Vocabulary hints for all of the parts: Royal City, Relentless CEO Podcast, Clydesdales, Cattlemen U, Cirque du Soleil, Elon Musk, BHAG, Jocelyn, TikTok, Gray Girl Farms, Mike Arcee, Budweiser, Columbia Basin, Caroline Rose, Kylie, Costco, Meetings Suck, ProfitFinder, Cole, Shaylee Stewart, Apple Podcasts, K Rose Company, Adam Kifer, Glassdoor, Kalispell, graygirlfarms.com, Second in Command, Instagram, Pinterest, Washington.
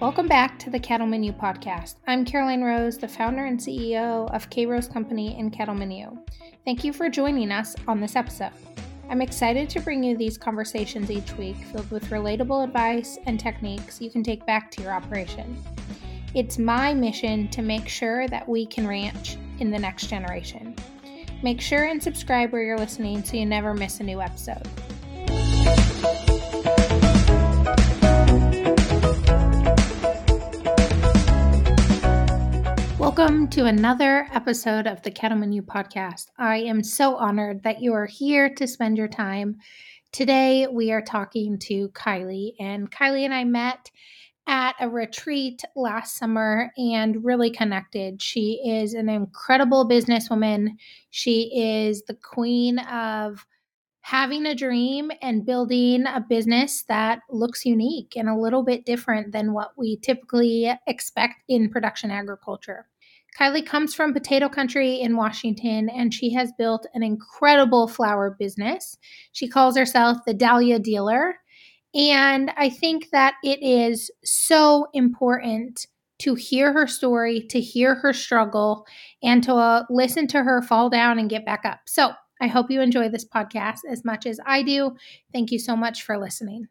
Welcome back to the Cattlemen U podcast. I'm Caroline Rose, the founder and CEO of K Rose Company and Cattlemen U. Thank you for joining us on this episode. I'm excited to bring you these conversations each week filled with relatable advice and techniques you can take back to your operation. It's my mission to make sure that we can ranch in the next generation. Make sure and subscribe where you're listening so you never miss a new episode. Welcome to another episode of the Cattlemen U podcast. I am so honored that you are here to spend your time. Today we are talking to Kylie, and Kylie and I met at a retreat last summer and really connected. She is an incredible businesswoman. She is the queen of having a dream and building a business that looks unique and a little bit different than what we typically expect in production agriculture. Kylie comes from potato country in Washington, and she has built an incredible flower business. She calls herself the Dahlia Dealer, and I think that it is so important to hear her story, to hear her struggle, and to listen to her fall down and get back up. So I hope you enjoy this podcast as much as I do. Thank you so much for listening.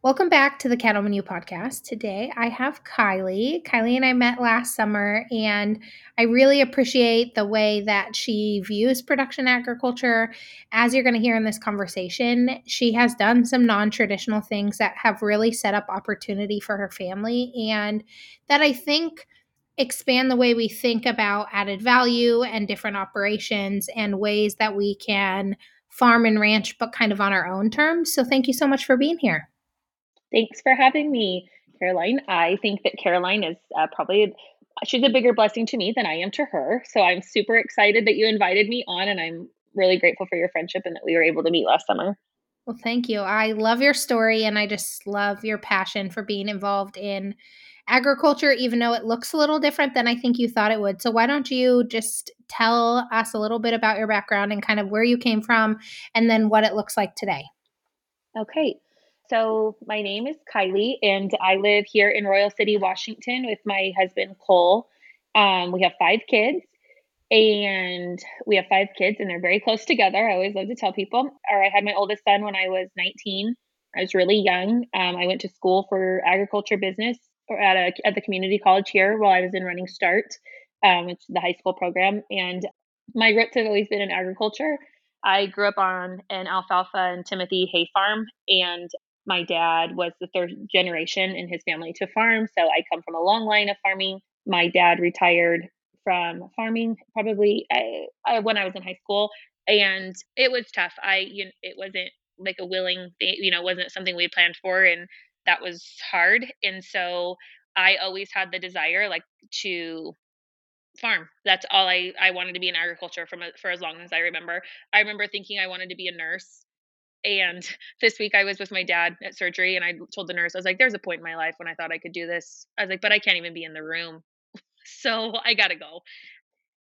Welcome back to the Cattlemen U podcast. Today I have Kylie. Kylie and I met last summer, and I really appreciate the way that she views production agriculture. As you're going to hear in this conversation, she has done some non-traditional things that have really set up opportunity for her family, and that I think expand the way we think about added value and different operations and ways that we can farm and ranch, but kind of on our own terms. So thank you so much for being here. Thanks for having me, Caroline. I think that Caroline is she's a bigger blessing to me than I am to her. So I'm super excited that you invited me on, and I'm really grateful for your friendship and that we were able to meet last summer. Well, thank you. I love your story, and I just love your passion for being involved in agriculture, even though it looks a little different than I think you thought it would. So why don't you just tell us a little bit about your background and kind of where you came from and then what it looks like today? Okay. So my name is Kylie, and I live here in Royal City, Washington with my husband, Cole. We have five kids, and they're very close together. I always love to tell people. I had my oldest son when I was 19. I was really young. I went to school for agriculture business at the community college here while I was in Running Start, which is the high school program. And my roots have always been in agriculture. I grew up on an alfalfa and Timothy hay farm, and my dad was the third generation in his family to farm. So I come from a long line of farming. My dad retired from farming probably when I was in high school, and it was tough. It wasn't like a willing thing, wasn't something we planned for, and that was hard. And so I always had the desire to farm. That's all I wanted to be in agriculture for as long as I remember. I remember thinking I wanted to be a nurse. And this week I was with my dad at surgery, and I told the nurse, I was like, there's a point in my life when I thought I could do this. I was like, but I can't even be in the room. So I got to go.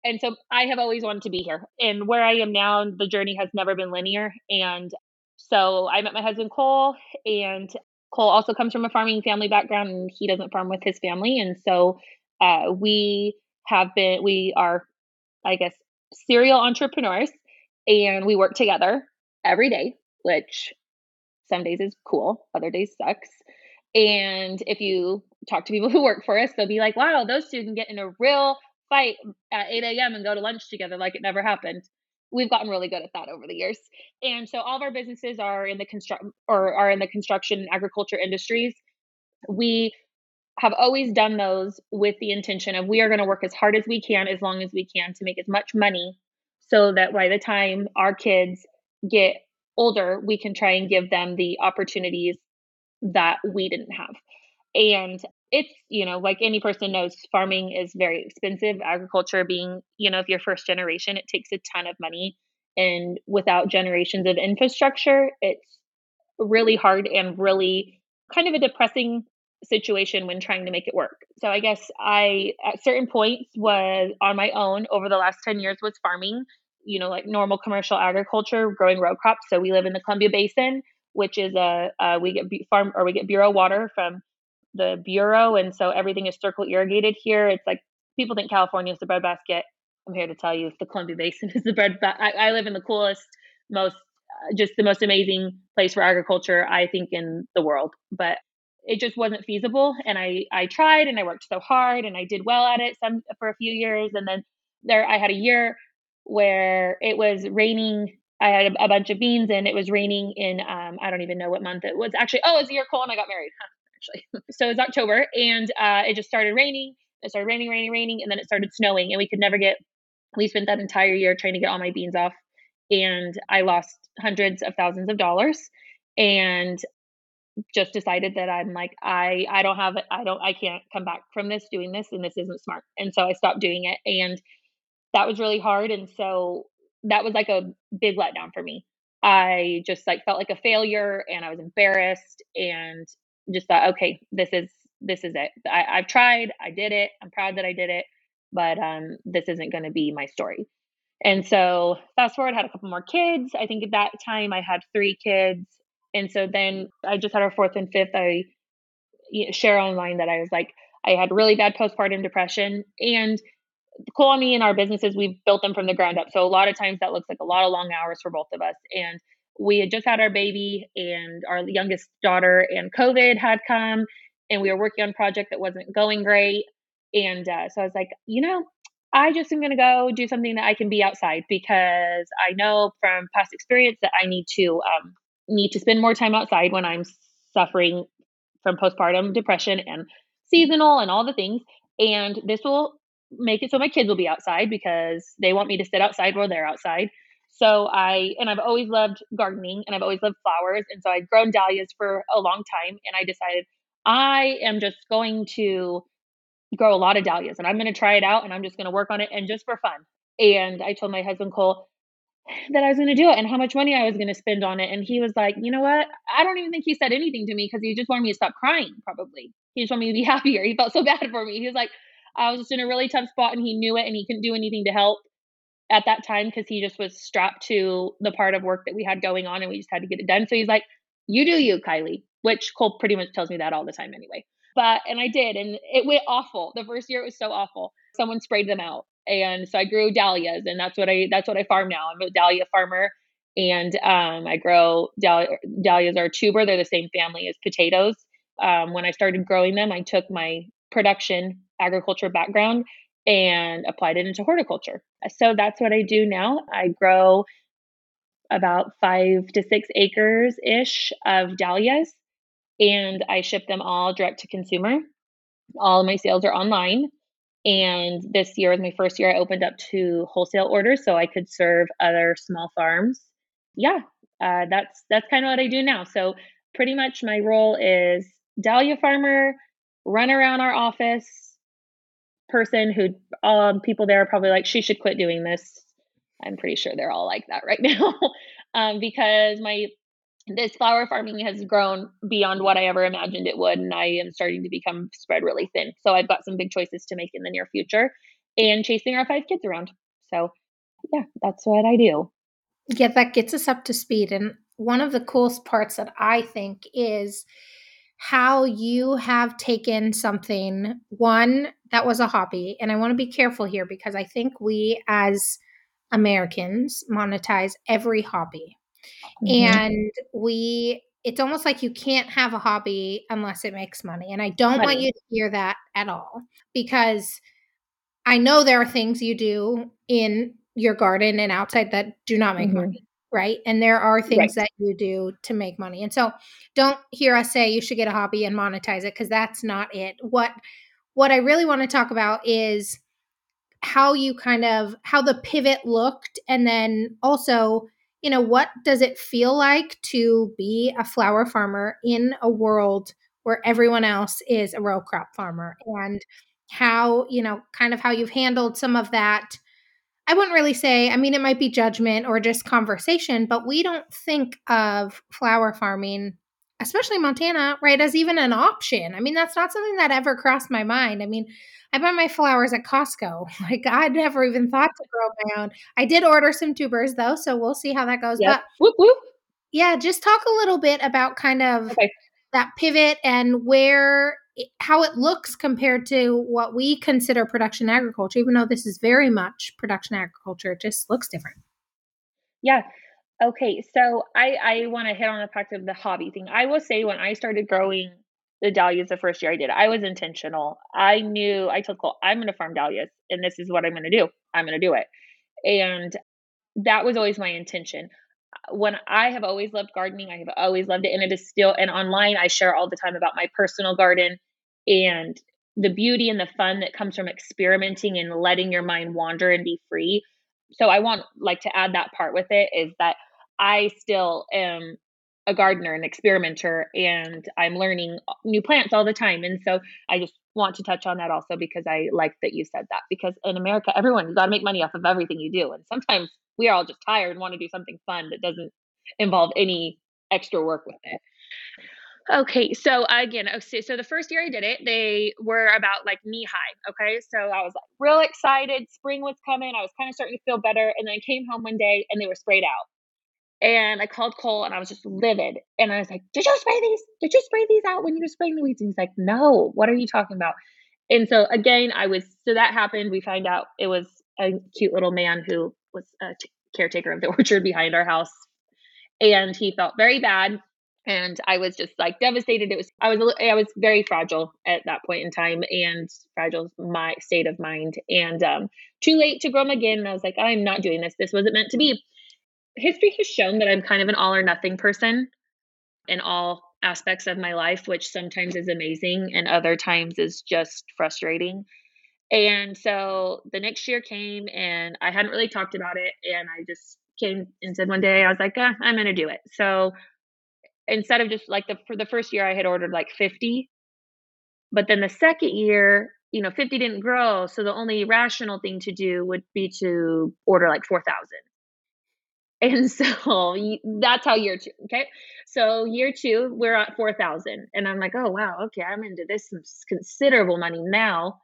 And so I have always wanted to be here, and where I am now, the journey has never been linear. And so I met my husband, Cole, and Cole also comes from a farming family background, and he doesn't farm with his family. And so we are, I guess, serial entrepreneurs, and we work together every day, which some days is cool, other days sucks. And if you talk to people who work for us, they'll be like, wow, those two can get in a real fight at 8 a.m. and go to lunch together like it never happened. We've gotten really good at that over the years. And so all of our businesses are in the construction and agriculture industries. We have always done those with the intention of we are going to work as hard as we can, as long as we can, to make as much money so that by the time our kids get older, we can try and give them the opportunities that we didn't have. And it's, like any person knows, farming is very expensive. Agriculture being, if you're first generation, it takes a ton of money. And without generations of infrastructure, it's really hard and really kind of a depressing situation when trying to make it work. So I guess I, at certain points, was on my own over the last 10 years was farming. you know, like normal commercial agriculture, growing row crops. So we live in the Columbia Basin, which is we get Bureau water from the Bureau. And so everything is circle irrigated here. It's like, people think California is the breadbasket. I'm here to tell you the Columbia Basin is the breadbasket. I live in the coolest, most amazing place for agriculture, I think, in the world, but it just wasn't feasible. And I tried, and I worked so hard, and I did well at it for a few years. And then I had a year where it was raining. I had a bunch of beans, and it was raining in, I don't even know what month it was actually. Oh, it's a year Cole and I got married, actually. So it's October, and it just started raining. It started raining. And then it started snowing, and we spent that entire year trying to get all my beans off. And I lost hundreds of thousands of dollars, and just decided that I'm like, I can't come back from this doing this, and this isn't smart. And so I stopped doing it, and that was really hard. And so that was like a big letdown for me. I just like felt like a failure, and I was embarrassed, and just thought, okay, this is it. I've tried, I did it. I'm proud that I did it, but this isn't going to be my story. And so fast forward, had a couple more kids. I think at that time I had 3 kids. And so then I just had our 4th and 5th. I share online that I was like, I had really bad postpartum depression, and Cole and me and our businesses, we've built them from the ground up. So a lot of times that looks like a lot of long hours for both of us. And we had just had our baby, and our youngest daughter, and COVID had come, and we were working on a project that wasn't going great. And so I was like, I just am going to go do something that I can be outside, because I know from past experience that I need to spend more time outside when I'm suffering from postpartum depression and seasonal and all the things. And this will make it so my kids will be outside, because they want me to sit outside while they're outside. So I've always loved gardening, and I've always loved flowers. And so I'd grown dahlias for a long time, and I decided I am just going to grow a lot of dahlias, and I'm going to try it out, and I'm just going to work on it, and just for fun. And I told my husband Cole that I was going to do it, and how much money I was going to spend on it. And he was like, you know what? I don't even think he said anything to me, because he just wanted me to stop crying. Probably. He just wanted me to be happier. He felt so bad for me. He was like, I was just in a really tough spot, and he knew it, and he couldn't do anything to help at that time, because he just was strapped to the part of work that we had going on, and we just had to get it done. So he's like, you do you, Kylie, which Cole pretty much tells me that all the time anyway. And I did, and it went awful. The first year it was so awful. Someone sprayed them out. And so I grew dahlias, and that's what I farm now. I'm a dahlia farmer, and I grow dahlias are tuber. They're the same family as potatoes. When I started growing them, I took my production agriculture background and applied it into horticulture. So that's what I do now. I grow about 5 to 6 acres ish of dahlias, and I ship them all direct to consumer. All of my sales are online. And this year was my first year I opened up to wholesale orders, so I could serve other small farms. Yeah, that's kind of what I do now. So pretty much my role is dahlia farmer, run around our office person who people there are probably like, she should quit doing this. I'm pretty sure they're all like that right now, because this flower farming has grown beyond what I ever imagined it would. And I am starting to become spread really thin. So I've got some big choices to make in the near future, and chasing our 5 kids around. So yeah, that's what I do. Yeah, that gets us up to speed. And one of the coolest parts that I think is how you have taken something, one, that was a hobby. And I want to be careful here, because I think we as Americans monetize every hobby. Mm-hmm. And it's almost like you can't have a hobby unless it makes money. And I don't want you to hear that at all, because I know there are things you do in your garden and outside that do not make mm-hmm. money, right? And there are things that you do to make money. And so don't hear us say you should get a hobby and monetize it, because that's not it. What I really want to talk about is how the pivot looked, and then also what does it feel like to be a flower farmer in a world where everyone else is a row crop farmer, and how, kind of how you've handled some of that. I wouldn't really say, it might be judgment or just conversation, but we don't think of flower farming especially Montana, right, as even an option. I mean, that's not something that ever crossed my mind. I mean, I buy my flowers at Costco. Like, I never even thought to grow my own. I did order some tubers, though, so we'll see how that goes. Yep. But whoop, whoop. Yeah, just talk a little bit about kind of that pivot and where, how it looks compared to what we consider production agriculture, even though this is very much production agriculture. It just looks different. Yeah. Okay. So I want to hit on the fact of the hobby thing. I will say when I started growing the dahlias the first year I did, I was intentional. I knew, I told Cole, I'm going to farm dahlias and this is what I'm going to do. I'm going to do it. And that was always my intention. When I have always loved gardening, I have always loved it. And it is still, and online, I share all the time about my personal garden and the beauty and the fun that comes from experimenting and letting your mind wander and be free. So I want like to add that part with it is that I still am a gardener and experimenter and I'm learning new plants all the time. And so I just want to touch on that also, because I like that you said that, because in America, everyone, you got to make money off of everything you do. And sometimes we are all just tired and want to do something fun that doesn't involve any extra work with it. Okay. So again, so the first year I did it, they were about like knee high. Okay. So I was like real excited. Spring was coming. I was kind of starting to feel better. And then I came home one day and they were sprayed out. And I called Cole and I was just livid. And I was like, did you spray these? Did you spray these out when you were spraying the weeds? And he's like, no, what are you talking about? And so again, so that happened. We find out it was a cute little man who was a caretaker of the orchard behind our house. And he felt very bad. And I was just like devastated. I was very fragile at that point in time, and fragile my state of mind, and too late to grow them again. And I was like, I'm not doing this. This wasn't meant to be. History has shown that I'm kind of an all or nothing person in all aspects of my life, which sometimes is amazing and other times is just frustrating. And so the next year came and I hadn't really talked about it. And I just came and said one day, I was like, I'm going to do it. So instead of just like for the first year I had ordered like 50, but then the second year, 50 didn't grow. So the only rational thing to do would be to order like 4,000. And so that's how year two. Okay. So year two, we're at 4,000 and I'm like, oh wow. Okay. I'm into this considerable money now.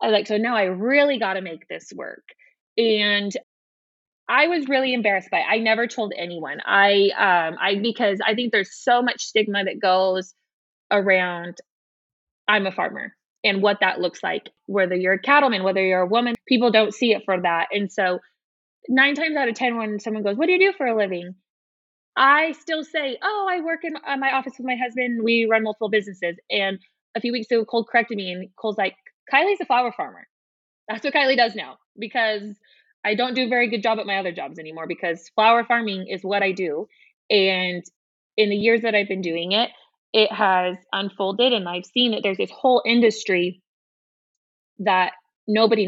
I like, so now I really got to make this work. And I was really embarrassed by it. I never told anyone. I because I think there's so much stigma that goes around I'm a farmer and what that looks like, whether you're a cattleman, whether you're a woman, people don't see it for that. And so 9 times out of 10, when someone goes, what do you do for a living? I still say, oh, I work in my office with my husband. We run multiple businesses. And a few weeks ago, Cole corrected me and Cole's like, Kylie's a flower farmer. That's what Kylie does now, because I don't do a very good job at my other jobs anymore, because flower farming is what I do. And in the years that I've been doing it, it has unfolded. And I've seen that there's this whole industry that nobody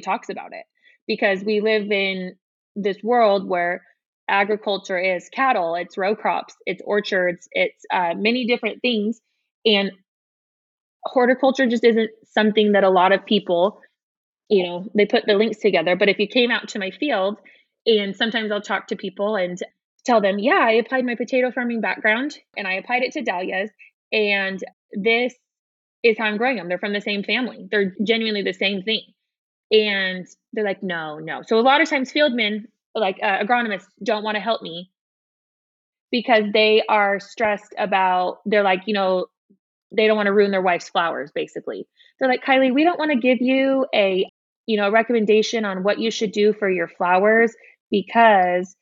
talks about it, because we live in this world where agriculture is cattle, it's row crops, it's orchards, it's many different things. And horticulture just isn't something that a lot of people, they put the links together. But if you came out to my field, and sometimes I'll talk to people and tell them, yeah, I applied my potato farming background and I applied it to dahlias. And this is how I'm growing them. They're from the same family. They're genuinely the same thing. And they're like, no. So a lot of times fieldmen, like agronomists, don't want to help me because they are stressed about, they're like, they don't want to ruin their wife's flowers, basically. They're like, Kylie, we don't want to give you a recommendation on what you should do for your flowers because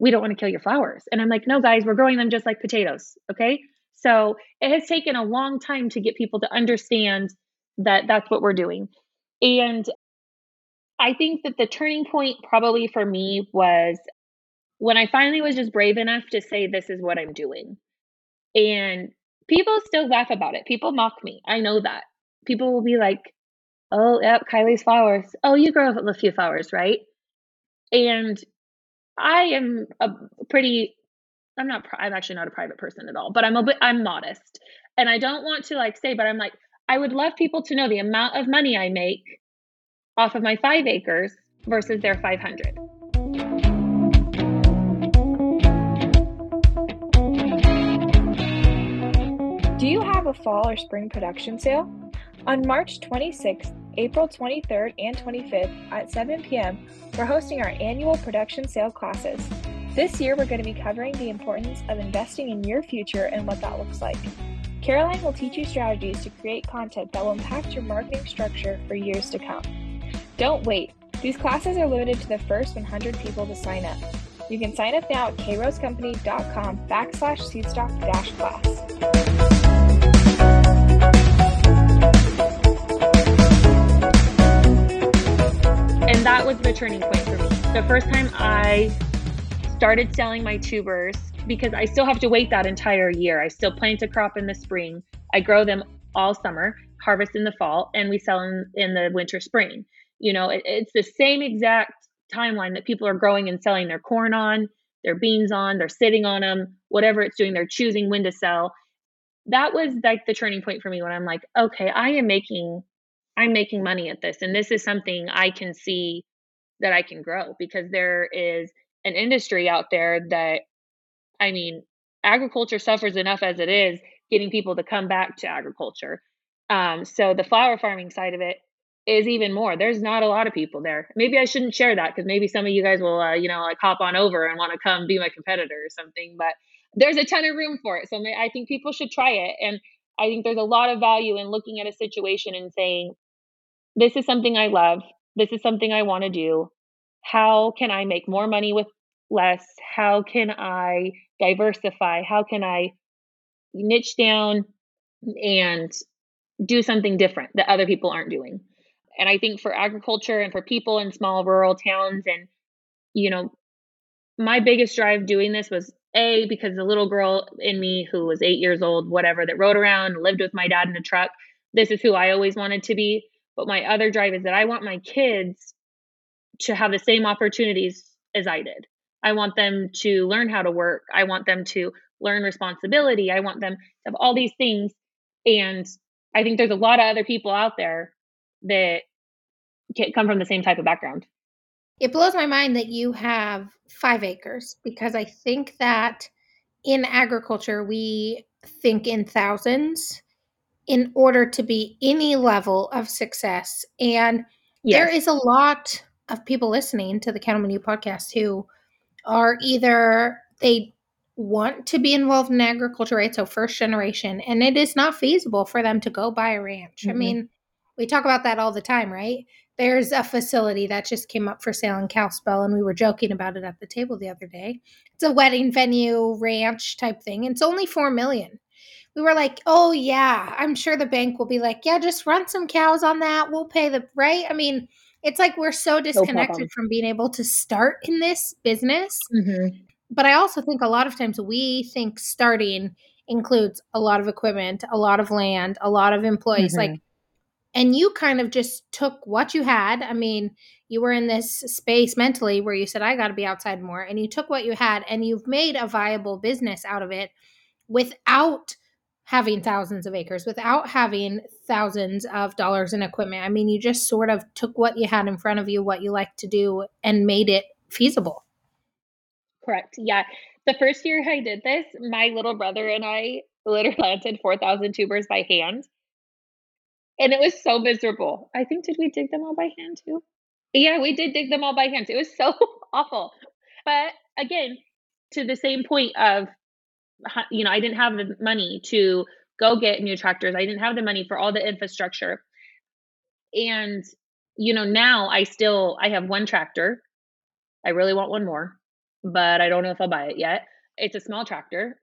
we don't want to kill your flowers. And I'm like, no, guys, we're growing them just like potatoes. Okay. So it has taken a long time to get people to understand that that's what we're doing. And I think that the turning point probably for me was when I finally was just brave enough to say, this is what I'm doing. And people still laugh about it. People mock me. I know that. People will be like, oh, yep, Kylie's flowers. Oh, you grow a few flowers, right? And I'm actually not a private person at all, but I'm modest. And I don't want to like say, but I'm like, I would love people to know the amount of money I make off of my 5 acres versus their 500. Do you have a fall or spring production sale? On March 26th, April 23rd, and 25th at 7 p.m., we're hosting our annual production sale classes. This year, we're going to be covering the importance of investing in your future and what that looks like. Caroline will teach you strategies to create content that will impact your marketing structure for years to come. Don't wait. These classes are limited to the first 100 people to sign up. You can sign up now at krowscompany.com/seedstock-class. And that was the turning point for me. The first time I started selling my tubers, because I still have to wait that entire year. I still plant a crop in the spring. I grow them all summer, harvest in the fall, and we sell them in the winter, spring. You know, it's the same exact timeline that people are growing and selling their corn on, their beans on, they're sitting on them, whatever it's doing, they're choosing when to sell. That was like the turning point for me when I'm like, okay, I'm making money at this. And this is something I can see that I can grow, because there is an industry out there that, I mean, agriculture suffers enough as it is, getting people to come back to agriculture. So the flower farming side of it is even more. There's not a lot of people there. Maybe I shouldn't share that, because maybe some of you guys will, hop on over and want to come be my competitor or something. But there's a ton of room for it. So I think people should try it. And I think there's a lot of value in looking at a situation and saying, this is something I love. This is something I want to do. How can I make more money with less? How can I diversify? How can I niche down and do something different that other people aren't doing? And I think for agriculture and for people in small rural towns, and, my biggest drive doing this was A, because the little girl in me who was 8 years old, whatever, that rode around, lived with my dad in a truck, this is who I always wanted to be. But my other drive is that I want my kids to have the same opportunities as I did. I want them to learn how to work. I want them to learn responsibility. I want them to have all these things. And I think there's a lot of other people out there that come from the same type of background. It blows my mind that you have 5 acres, because I think that in agriculture, we think in thousands in order to be any level of success. And yes, there is a lot of people listening to the Cattlemen U podcast who are either, they want to be involved in agriculture, right? So first generation, and it is not feasible for them to go buy a ranch. Mm-hmm. I mean, we talk about that all the time, right? There's a facility that just came up for sale in Kalispell, and we were joking about it at the table the other day. It's a wedding venue, ranch type thing. And it's only $4 million. We were like, oh yeah, I'm sure the bank will be like, yeah, just run some cows on that. We'll pay the, right? I mean, it's like we're so disconnected from being able to start in this business. Mm-hmm. But I also think a lot of times we think starting includes a lot of equipment, a lot of land, a lot of employees. Mm-hmm. And you kind of just took what you had. I mean, you were in this space mentally where you said, I got to be outside more. And you took what you had and you've made a viable business out of it without having thousands of acres, without having thousands of dollars in equipment. I mean, you just sort of took what you had in front of you, what you like to do, and made it feasible. Correct. Yeah. The first year I did this, my little brother and I literally planted 4,000 tubers by hand. And it was so miserable. I think, did we dig them all by hand too? Yeah, we did dig them all by hand. It was so awful. But again, to the same point of, I didn't have the money to go get new tractors. I didn't have the money for all the infrastructure. And, now I have one tractor. I really want one more, but I don't know if I'll buy it yet. It's a small tractor.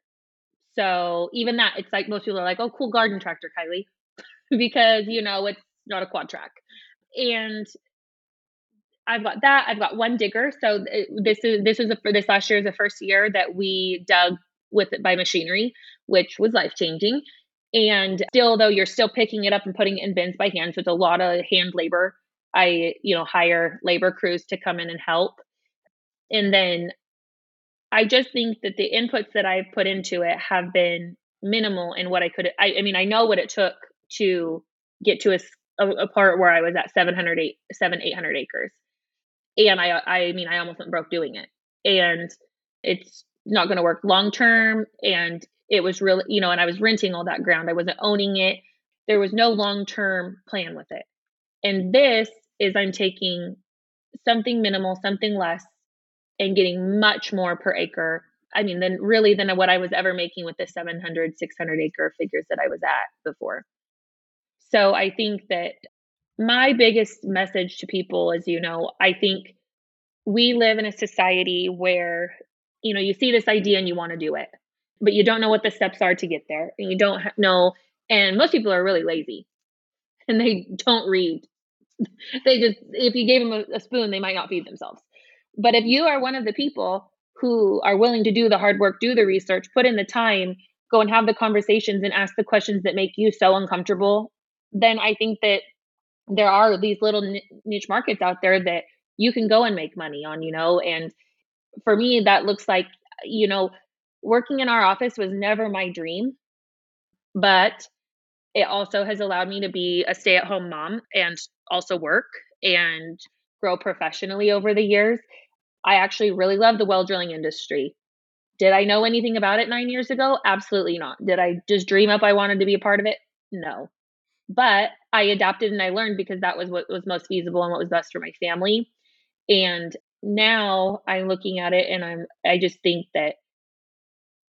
So even that, it's like most people are like, oh, cool garden tractor, Kylie, because, it's not a quad track. And I've got that. I've got one digger. So this last year is the first year that we dug with it by machinery, which was life-changing. And still, though, you're still picking it up and putting it in bins by hand. So it's a lot of hand labor. I, hire labor crews to come in and help. And then I just think that the inputs that I've put into it have been minimal in what I could. I know what it took to get to a part where I was at 800 acres. And I almost went broke doing it. And it's not going to work long term, and It was really, you know, and I was renting all that ground. I wasn't owning it. There was no long-term plan with it. And this is I'm taking something minimal, something less, and getting much more per acre. I mean, than what I was ever making with the 700, 600 acre figures that I was at before. So I think that my biggest message to people is, you know, I think we live in a society where, you know, you see this idea and you want to do it, but you don't know what the steps are to get there. And you don't know. And most people are really lazy and they don't read. They just, if you gave them a spoon, they might not feed themselves. But if you are one of the people who are willing to do the hard work, do the research, put in the time, go and have the conversations and ask the questions that make you so uncomfortable, then I think that there are these little niche markets out there that you can go and make money on, you know. And for me, that looks like, you know, working in our office was never my dream, but it also has allowed me to be a stay-at-home mom and also work and grow professionally over the years. I actually really love the well drilling industry. Did I know anything about it 9 years ago? Absolutely not. Did I just dream up I wanted to be a part of it? No. But I adapted and I learned because that was what was most feasible and what was best for my family. And now I'm looking at it and I just think that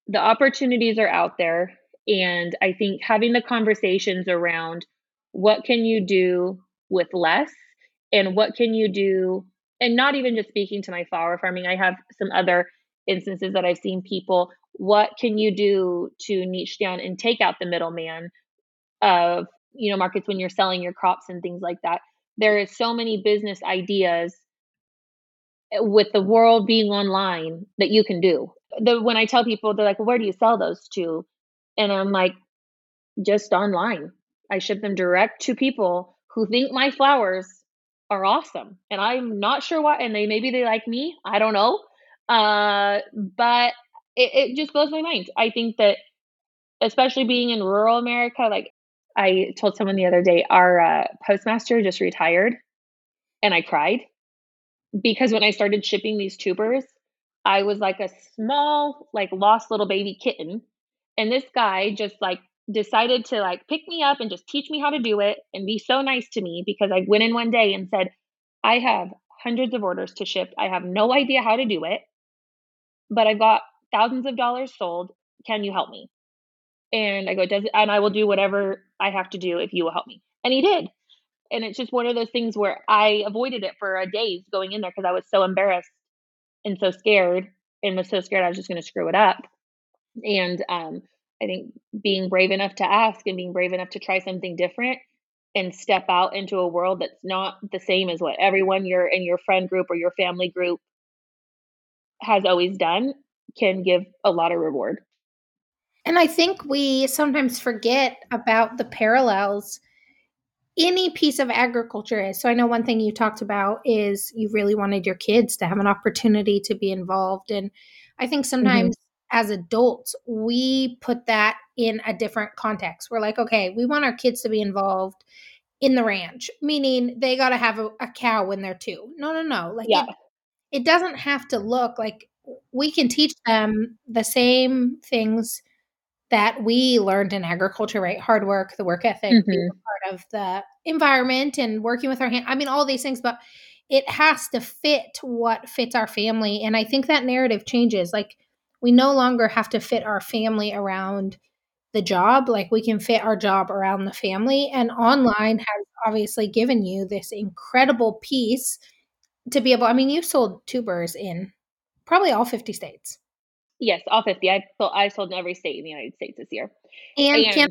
the opportunities are out there. And I think having the conversations around what can you do with less and what can you do, and not even just speaking to my flower farming, I have some other instances that I've seen people, what can you do to niche down and take out the middleman of, you know, markets when you're selling your crops and things like that. There is so many business ideas with the world being online that you can do. When I tell people, they're like, well, where do you sell those to? And I'm like, just online. I ship them direct to people who think my flowers are awesome. And I'm not sure why. And maybe they like me. I don't know. But it just blows my mind. I think that especially being in rural America, like I told someone the other day, our postmaster just retired and I cried because when I started shipping these tubers, I was like a small, like lost little baby kitten. And this guy just like decided to like pick me up and just teach me how to do it and be so nice to me because I went in one day and said, I have hundreds of orders to ship. I have no idea how to do it, but I've got thousands of dollars sold. Can you help me? And I go, and I will do whatever I have to do if you will help me. And he did. And it's just one of those things where I avoided it for days going in there because I was so embarrassed and so scared I was just going to screw it up. And I think being brave enough to ask and being brave enough to try something different and step out into a world that's not the same as what everyone you're in your friend group or your family group has always done can give a lot of reward. And I think we sometimes forget about the parallels any piece of agriculture is. So I know one thing you talked about is you really wanted your kids to have an opportunity to be involved. And I think sometimes as adults, we put that in a different context. We're like, okay, we want our kids to be involved in the ranch, meaning they got to have a cow when they're two. No. Like it doesn't have to look like we can teach them the same things that we learned in agriculture, right? Hard work, the work ethic, being a part of the environment and working with our hands. I mean, all these things, but it has to fit what fits our family. And I think that narrative changes. Like, we no longer have to fit our family around the job. Like, we can fit our job around the family. And online has obviously given you this incredible piece to be able, I mean, you sold tubers in probably all 50 states. Yes, all 50. I sold in every state in the United States this year. And Canada.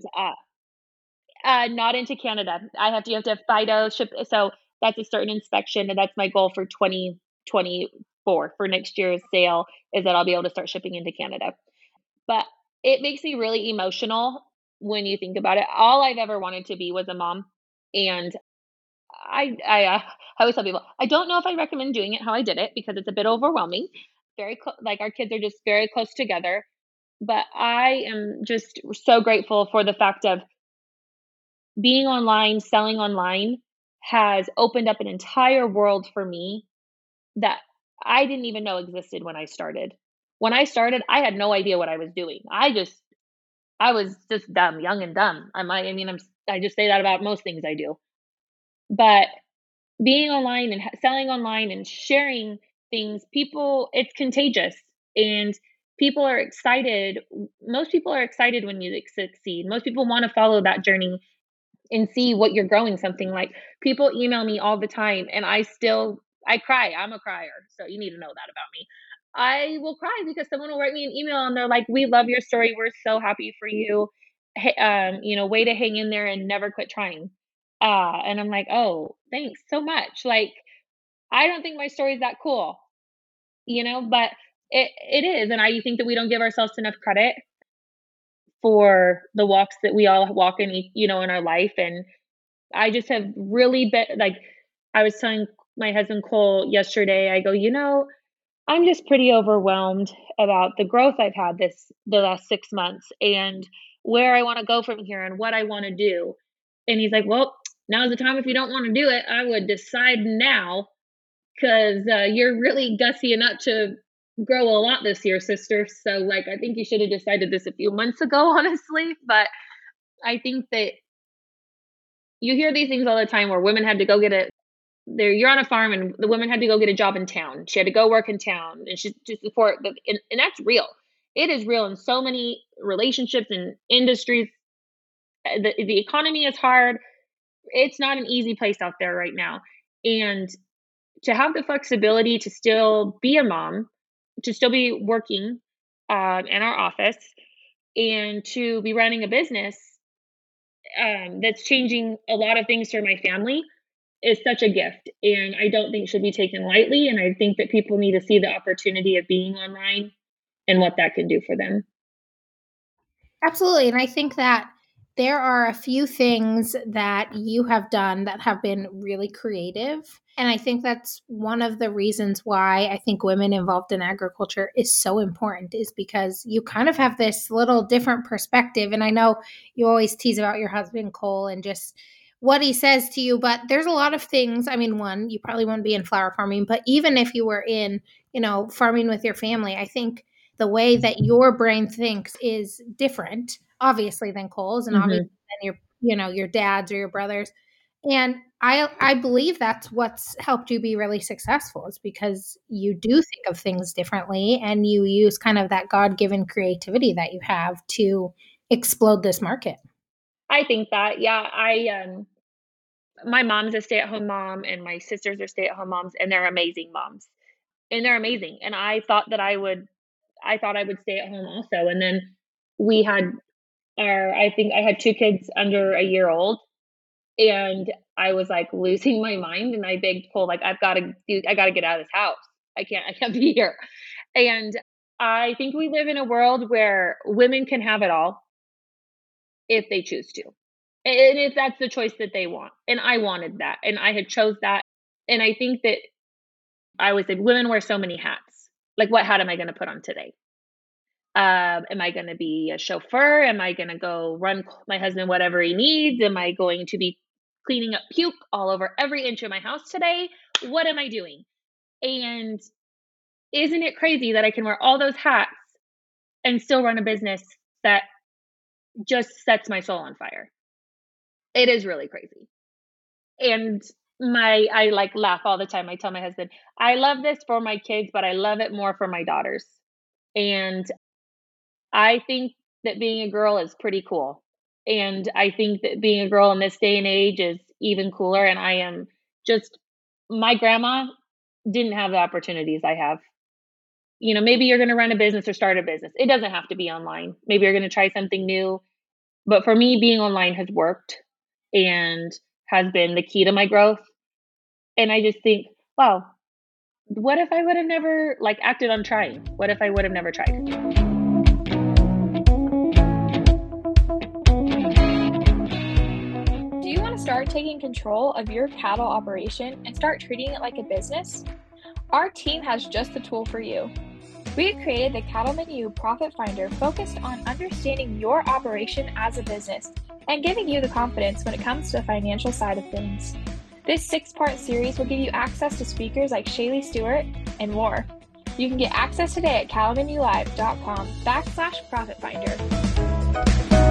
Not into Canada. You have to FIDO ship. So that's a certain inspection. And that's my goal for 2024 for next year's sale is that I'll be able to start shipping into Canada. But it makes me really emotional when you think about it. All I've ever wanted to be was a mom. And I always tell people, I don't know if I recommend doing it how I did it because it's a bit overwhelming. Very close, like our kids are just very close together. But I am just so grateful for the fact of being online, selling online has opened up an entire world for me that I didn't even know existed when I started. I had no idea what I was doing. I just I was just dumb, young and dumb. I just say that about most things I do. But being online and selling online and sharing things, it's contagious, and people are excited. Most people are excited when you succeed. Most people want to follow that journey and see what you're growing something like. People email me all the time, and I cry. I'm a crier, so you need to know that about me. I will cry because someone will write me an email and they're like, "We love your story. We're so happy for you. Hey, way to hang in there and never quit trying." And I'm like, "Oh, thanks so much." Like, I don't think my story's that cool, but it is. And I think that we don't give ourselves enough credit for the walks that we all walk in, in our life. And I just have really been like, I was telling my husband Cole yesterday, I go, I'm just pretty overwhelmed about the growth I've had the last 6 months and where I want to go from here and what I want to do. And he's like, well, now's the time. If you don't want to do it, I would decide now, because you're really gussying up to grow a lot this year, sister. So I think you should have decided this a few months ago, honestly. But I think that you hear these things all the time where women had to go get you're on a farm and the woman had to go get a job in town. She had to go work in town and she just support. And that's real. It is real in so many relationships and industries. The economy is hard. It's not an easy place out there right now. And to have the flexibility to still be a mom, to still be working in our office, and to be running a business that's changing a lot of things for my family is such a gift. And I don't think should be taken lightly. And I think that people need to see the opportunity of being online and what that can do for them. Absolutely. And I think that there are a few things that you have done that have been really creative. And I think that's one of the reasons why I think women involved in agriculture is so important, is because you kind of have this little different perspective. And I know you always tease about your husband, Cole, and just what he says to you. But there's a lot of things. I mean, one, you probably wouldn't be in flower farming, but even if you were in, farming with your family, I think the way that your brain thinks is different, obviously, than Cole's, and obviously than your dad's or your brother's. And I believe that's what's helped you be really successful, is because you do think of things differently and you use kind of that God-given creativity that you have to explode this market. I think that, yeah. My mom's a stay-at-home mom and my sisters are stay-at-home moms, and they're amazing moms. And they're amazing. And I thought that I would stay at home also. And then we had I had two kids under a year old, and I was losing my mind, and I begged Cole, I gotta get out of this house. I can't be here. And I think we live in a world where women can have it all if they choose to, and if that's the choice that they want. And I wanted that, and I had chose that. And I think that I always said women wear so many hats. What hat am I going to put on today? Am I going to be a chauffeur? Am I going to go run my husband whatever he needs? Am I going to be cleaning up puke all over every inch of my house today? What am I doing? And isn't it crazy that I can wear all those hats and still run a business that just sets my soul on fire? It is really crazy. And I laugh all the time. I tell my husband, I love this for my kids, but I love it more for my daughters. And I think that being a girl is pretty cool. And I think that being a girl in this day and age is even cooler. And I am just, my grandma didn't have the opportunities I have. Maybe you're going to run a business or start a business. It doesn't have to be online. Maybe you're going to try something new. But for me, being online has worked and has been the key to my growth. And I just think, wow, what if I would have never acted on trying? What if I would have never tried? Start taking control of your cattle operation and start treating it like a business? Our team has just the tool for you. We created the Cattlemen U Profit Finder, focused on understanding your operation as a business and giving you the confidence when it comes to the financial side of things. This 6-part series will give you access to speakers like Shaylee Stewart and more. You can get access today at cattlemenulive.com/profitfinder.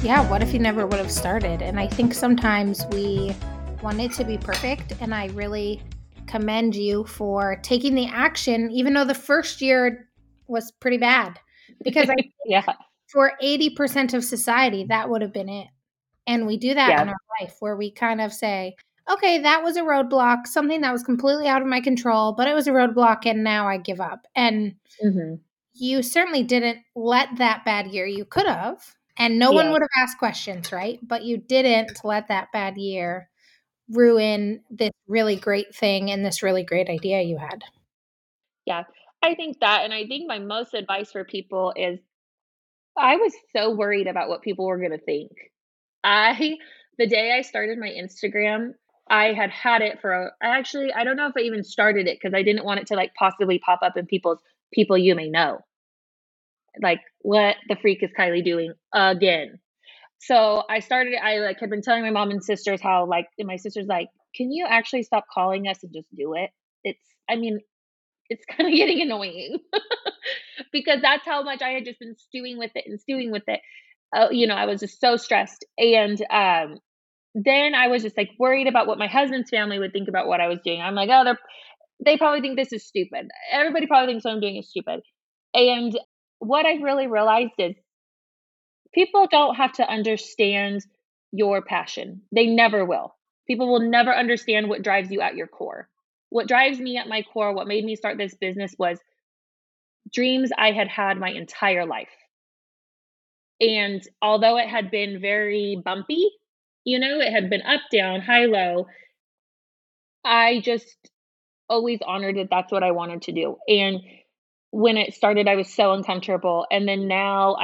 Yeah, what if you never would have started? And I think sometimes we want it to be perfect, and I really commend you for taking the action, even though the first year was pretty bad. Because I think for 80% of society, that would have been it. And we do that in our life where we kind of say, okay, that was a roadblock, something that was completely out of my control, but it was a roadblock and now I give up. And you certainly didn't let that bad year, you could have. And no one would have asked questions, right? But you didn't let that bad year ruin this really great thing and this really great idea you had. Yeah, I think that. And I think my most advice for people is I was so worried about what people were going to think. The day I started my Instagram, I had it for, I don't know if I even started it because I didn't want it to like possibly pop up in people's people you may know. Like, what the freak is Kylie doing again? So I started, I like had been telling my mom and sisters how like, and my sister's like, can you actually stop calling us and just do it? It's kind of getting annoying because that's how much I had just been stewing with it. I was just so stressed. And then I was just like worried about what my husband's family would think about what I was doing. I'm like, they probably think this is stupid. Everybody probably thinks what I'm doing is stupid. And what I've really realized is people don't have to understand your passion. They never will. People will never understand what drives you at your core. What drives me at my core, what made me start this business was dreams I had had my entire life. And although it had been very bumpy, it had been up, down, high, low, I just always honored that that's what I wanted to do. And when it started, I was so uncomfortable. And then now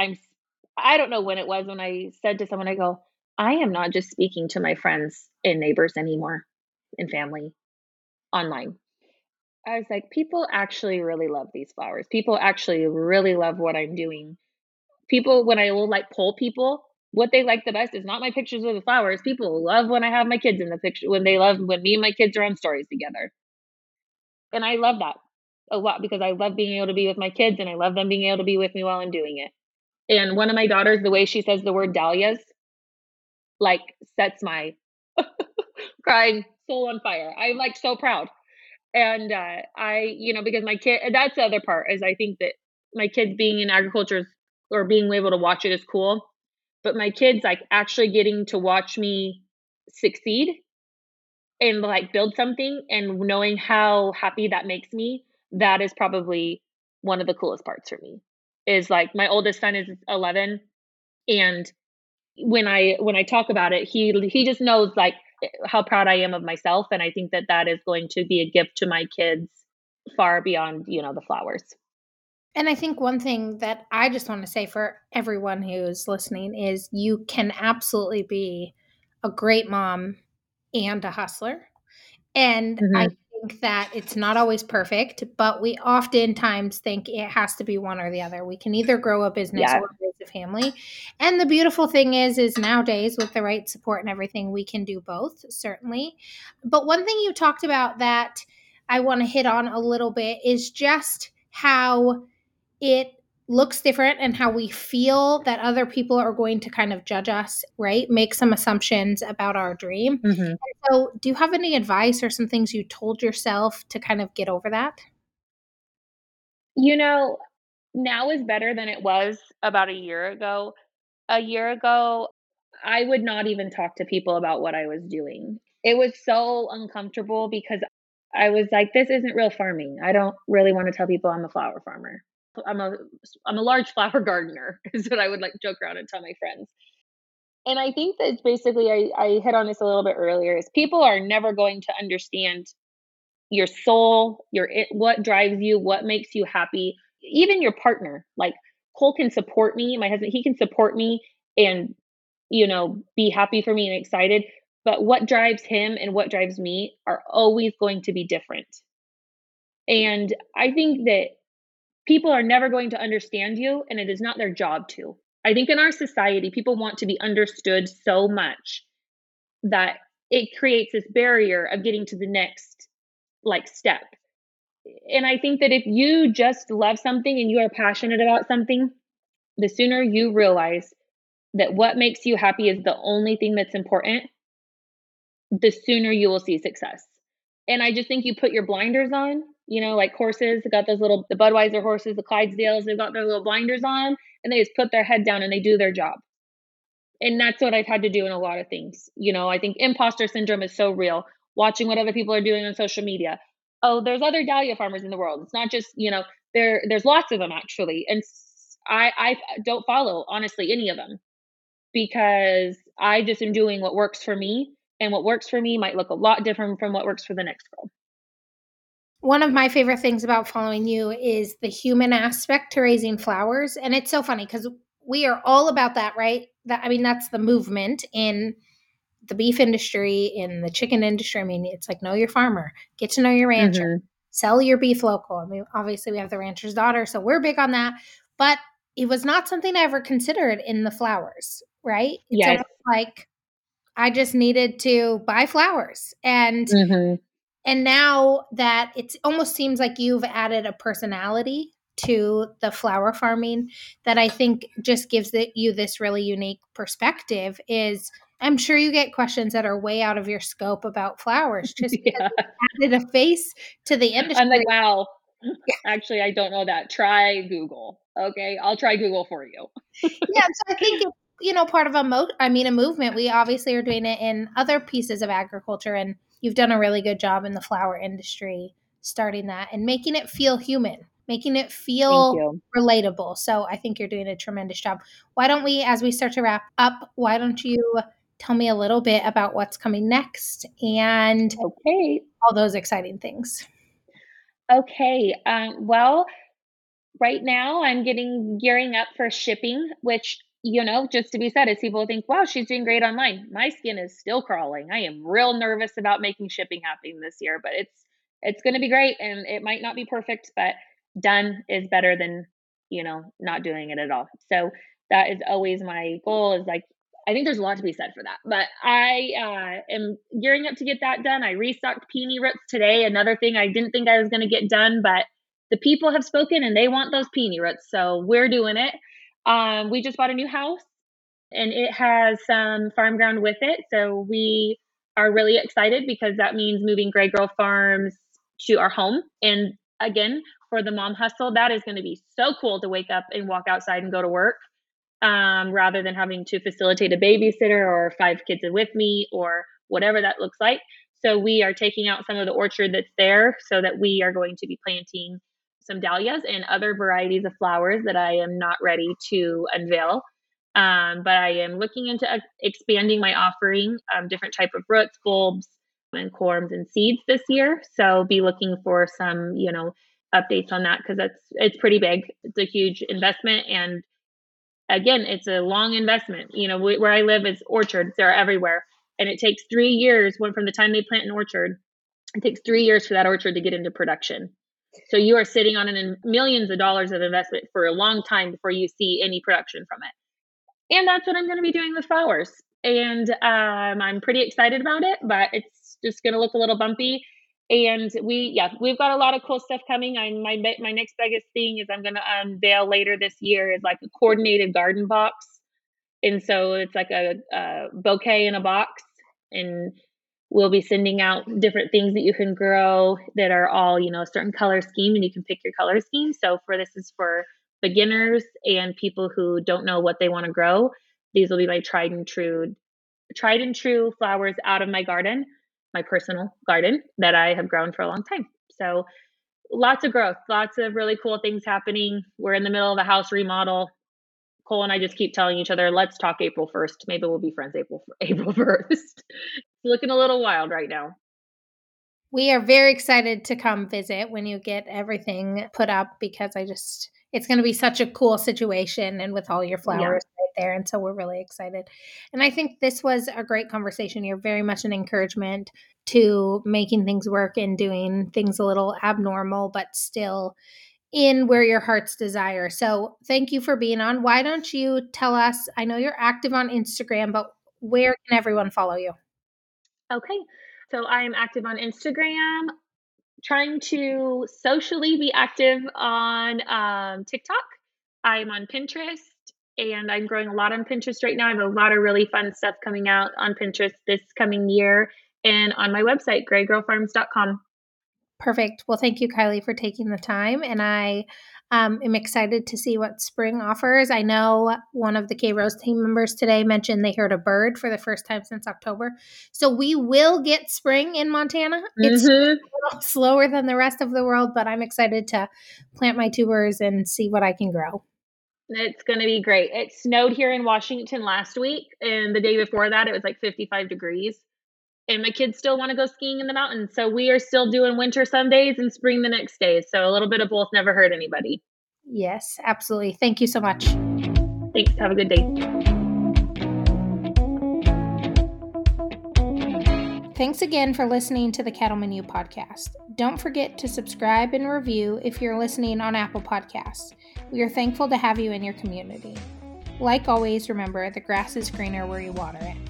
I don't know when it was when I said to someone, I go, I am not just speaking to my friends and neighbors anymore and family online. I was like, people actually really love these flowers. People actually really love what I'm doing. People, when I will like poll people, what they like the best is not my pictures of the flowers. People love when I have my kids in the picture, when me and my kids are on stories together. And I love that a lot because I love being able to be with my kids and I love them being able to be with me while I'm doing it. And one of my daughters, the way she says the word dahlias, like sets my crying soul on fire. I'm like so proud. And because my kid, that's the other part is I think that my kids being in agriculture or being able to watch it is cool. But my kids like actually getting to watch me succeed and like build something and knowing how happy that makes me. That is probably one of the coolest parts for me is like my oldest son is 11. And when I talk about it, he just knows like how proud I am of myself. And I think that that is going to be a gift to my kids far beyond, the flowers. And I think one thing that I just want to say for everyone who's listening is you can absolutely be a great mom and a hustler. And I think that it's not always perfect, but we oftentimes think it has to be one or the other. We can either grow a business or raise a family. And the beautiful thing is nowadays with the right support and everything, we can do both, certainly. But one thing you talked about that I want to hit on a little bit is just how it looks different and how we feel that other people are going to kind of judge us, right? Make some assumptions about our dream. And so do you have any advice or some things you told yourself to kind of get over that? Now is better than it was about a year ago. A year ago, I would not even talk to people about what I was doing. It was so uncomfortable because I was like, this isn't real farming. I don't really want to tell people I'm a flower farmer. I'm a large flower gardener is what I would like joke around and tell my friends. And I think that basically I hit on this a little bit earlier is people are never going to understand your soul, what drives you, what makes you happy, even your partner. Like Cole can support me, my husband, he can support me and, be happy for me and excited. But what drives him and what drives me are always going to be different. And I think that people are never going to understand you, and it is not their job to. I think in our society, people want to be understood so much that it creates this barrier of getting to the next like step. And I think that if you just love something and you are passionate about something, the sooner you realize that what makes you happy is the only thing that's important, the sooner you will see success. And I just think you put your blinders on, you know, like horses, they got those little, the Budweiser horses, the Clydesdales, they've got their little blinders on and they just put their head down and they do their job. And that's what I've had to do in a lot of things. You know, I think imposter syndrome is so real. Watching what other people are doing on social media. Oh, there's other dahlia farmers in the world. It's not just, you know, there's lots of them actually. And I don't follow, honestly, any of them because I just am doing what works for me. And what works for me might look a lot different from what works for the next girl. One of my favorite things about following you is the human aspect to raising flowers. And it's so funny because we are all about that, right? That's the movement in the beef industry, in the chicken industry. I mean, it's like, know your farmer, get to know your rancher, sell your beef local. I mean, obviously we have the rancher's daughter, so we're big on that, but it was not something I ever considered in the flowers, right? Yes. It's like I just needed to buy flowers and now that it almost seems like you've added a personality to the flower farming that I think just gives you this really unique perspective. Is I'm sure you get questions that are way out of your scope about flowers just because you added a face to the industry. I'm like, wow, actually, I don't know that. Try Google. Okay, I'll try Google for you. So I think it's, you know, part of a movement. We obviously are doing it in other pieces of agriculture, and you've done a really good job in the flower industry starting that and making it feel human. Making it feel relatable. So I think you're doing a tremendous job. Why don't we, as we start to wrap up, why don't you tell me a little bit about what's coming next and all those exciting things? Okay. Well, right now I'm gearing up for shipping, which, you know, just to be said, as people think, wow, she's doing great online. My skin is still crawling. I am real nervous about making shipping happen this year, but it's going to be great. And it might not be perfect, but done is better than, you know, not doing it at all. So that is always my goal, is like, I think there's a lot to be said for that, but I am gearing up to get that done. I restocked peony roots today. Another thing I didn't think I was going to get done, but the people have spoken and they want those peony roots. So we're doing it. We just bought a new house and it has some farm ground with it. So we are really excited because that means moving Gray Girl Farms to our home. And again, for the mom hustle, that is going to be so cool to wake up and walk outside and go to work rather than having to facilitate a babysitter or 5 kids with me or whatever that looks like. So we are taking out some of the orchard that's there so that we are going to be planting some dahlias and other varieties of flowers that I am not ready to unveil. But I am looking into expanding my offering, different type of roots, bulbs, and corms and seeds this year. So be looking for some, you know, updates on that because it's pretty big. It's a huge investment, and again, it's a long investment. You know, where I live is orchards; they're everywhere, and it takes 3 years. From the time they plant an orchard, it takes 3 years for that orchard to get into production. So you are sitting on millions of dollars of investment for a long time before you see any production from it. And that's what I'm going to be doing with flowers, and I'm pretty excited about it. But it's just going to look a little bumpy. And we've got a lot of cool stuff coming. My next biggest thing is I'm going to unveil later this year is like a coordinated garden box. And so it's like a bouquet in a box, and we'll be sending out different things that you can grow that are all, you know, a certain color scheme, and you can pick your color scheme. So this is for beginners and people who don't know what they want to grow. These will be my tried and true flowers out of my garden. My personal garden that I have grown for a long time. So lots of growth, lots of really cool things happening. We're in the middle of a house remodel. Cole and I just keep telling each other, let's talk April 1st. Maybe we'll be friends April 1st. It's looking a little wild right now. We are very excited to come visit when you get everything put up because it's going to be such a cool situation and with all your flowers. Yeah. There. And so we're really excited. And I think this was a great conversation. You're very much an encouragement to making things work and doing things a little abnormal, but still in where your heart's desire. So thank you for being on. Why don't you tell us, I know you're active on Instagram, but where can everyone follow you? Okay. So I'm active on Instagram trying to socially be active on TikTok. I'm on Pinterest, and I'm growing a lot on Pinterest right now. I have a lot of really fun stuff coming out on Pinterest this coming year and on my website, graygirlfarms.com. Perfect. Well, thank you, Kylie, for taking the time. And I am excited to see what spring offers. I know one of the K Rose team members today mentioned they heard a bird for the first time since October. So we will get spring in Montana. It's a little slower than the rest of the world, but I'm excited to plant my tubers and see what I can grow. It's going to be great. It snowed here in Washington last week. And the day before that, it was like 55 degrees. And my kids still want to go skiing in the mountains. So we are still doing winter some days and spring the next day. So a little bit of both never hurt anybody. Yes, absolutely. Thank you so much. Thanks. Have a good day. Thanks again for listening to the Cattlemen U podcast. Don't forget to subscribe and review if you're listening on Apple Podcasts. We are thankful to have you in your community. Like always, remember the grass is greener where you water it.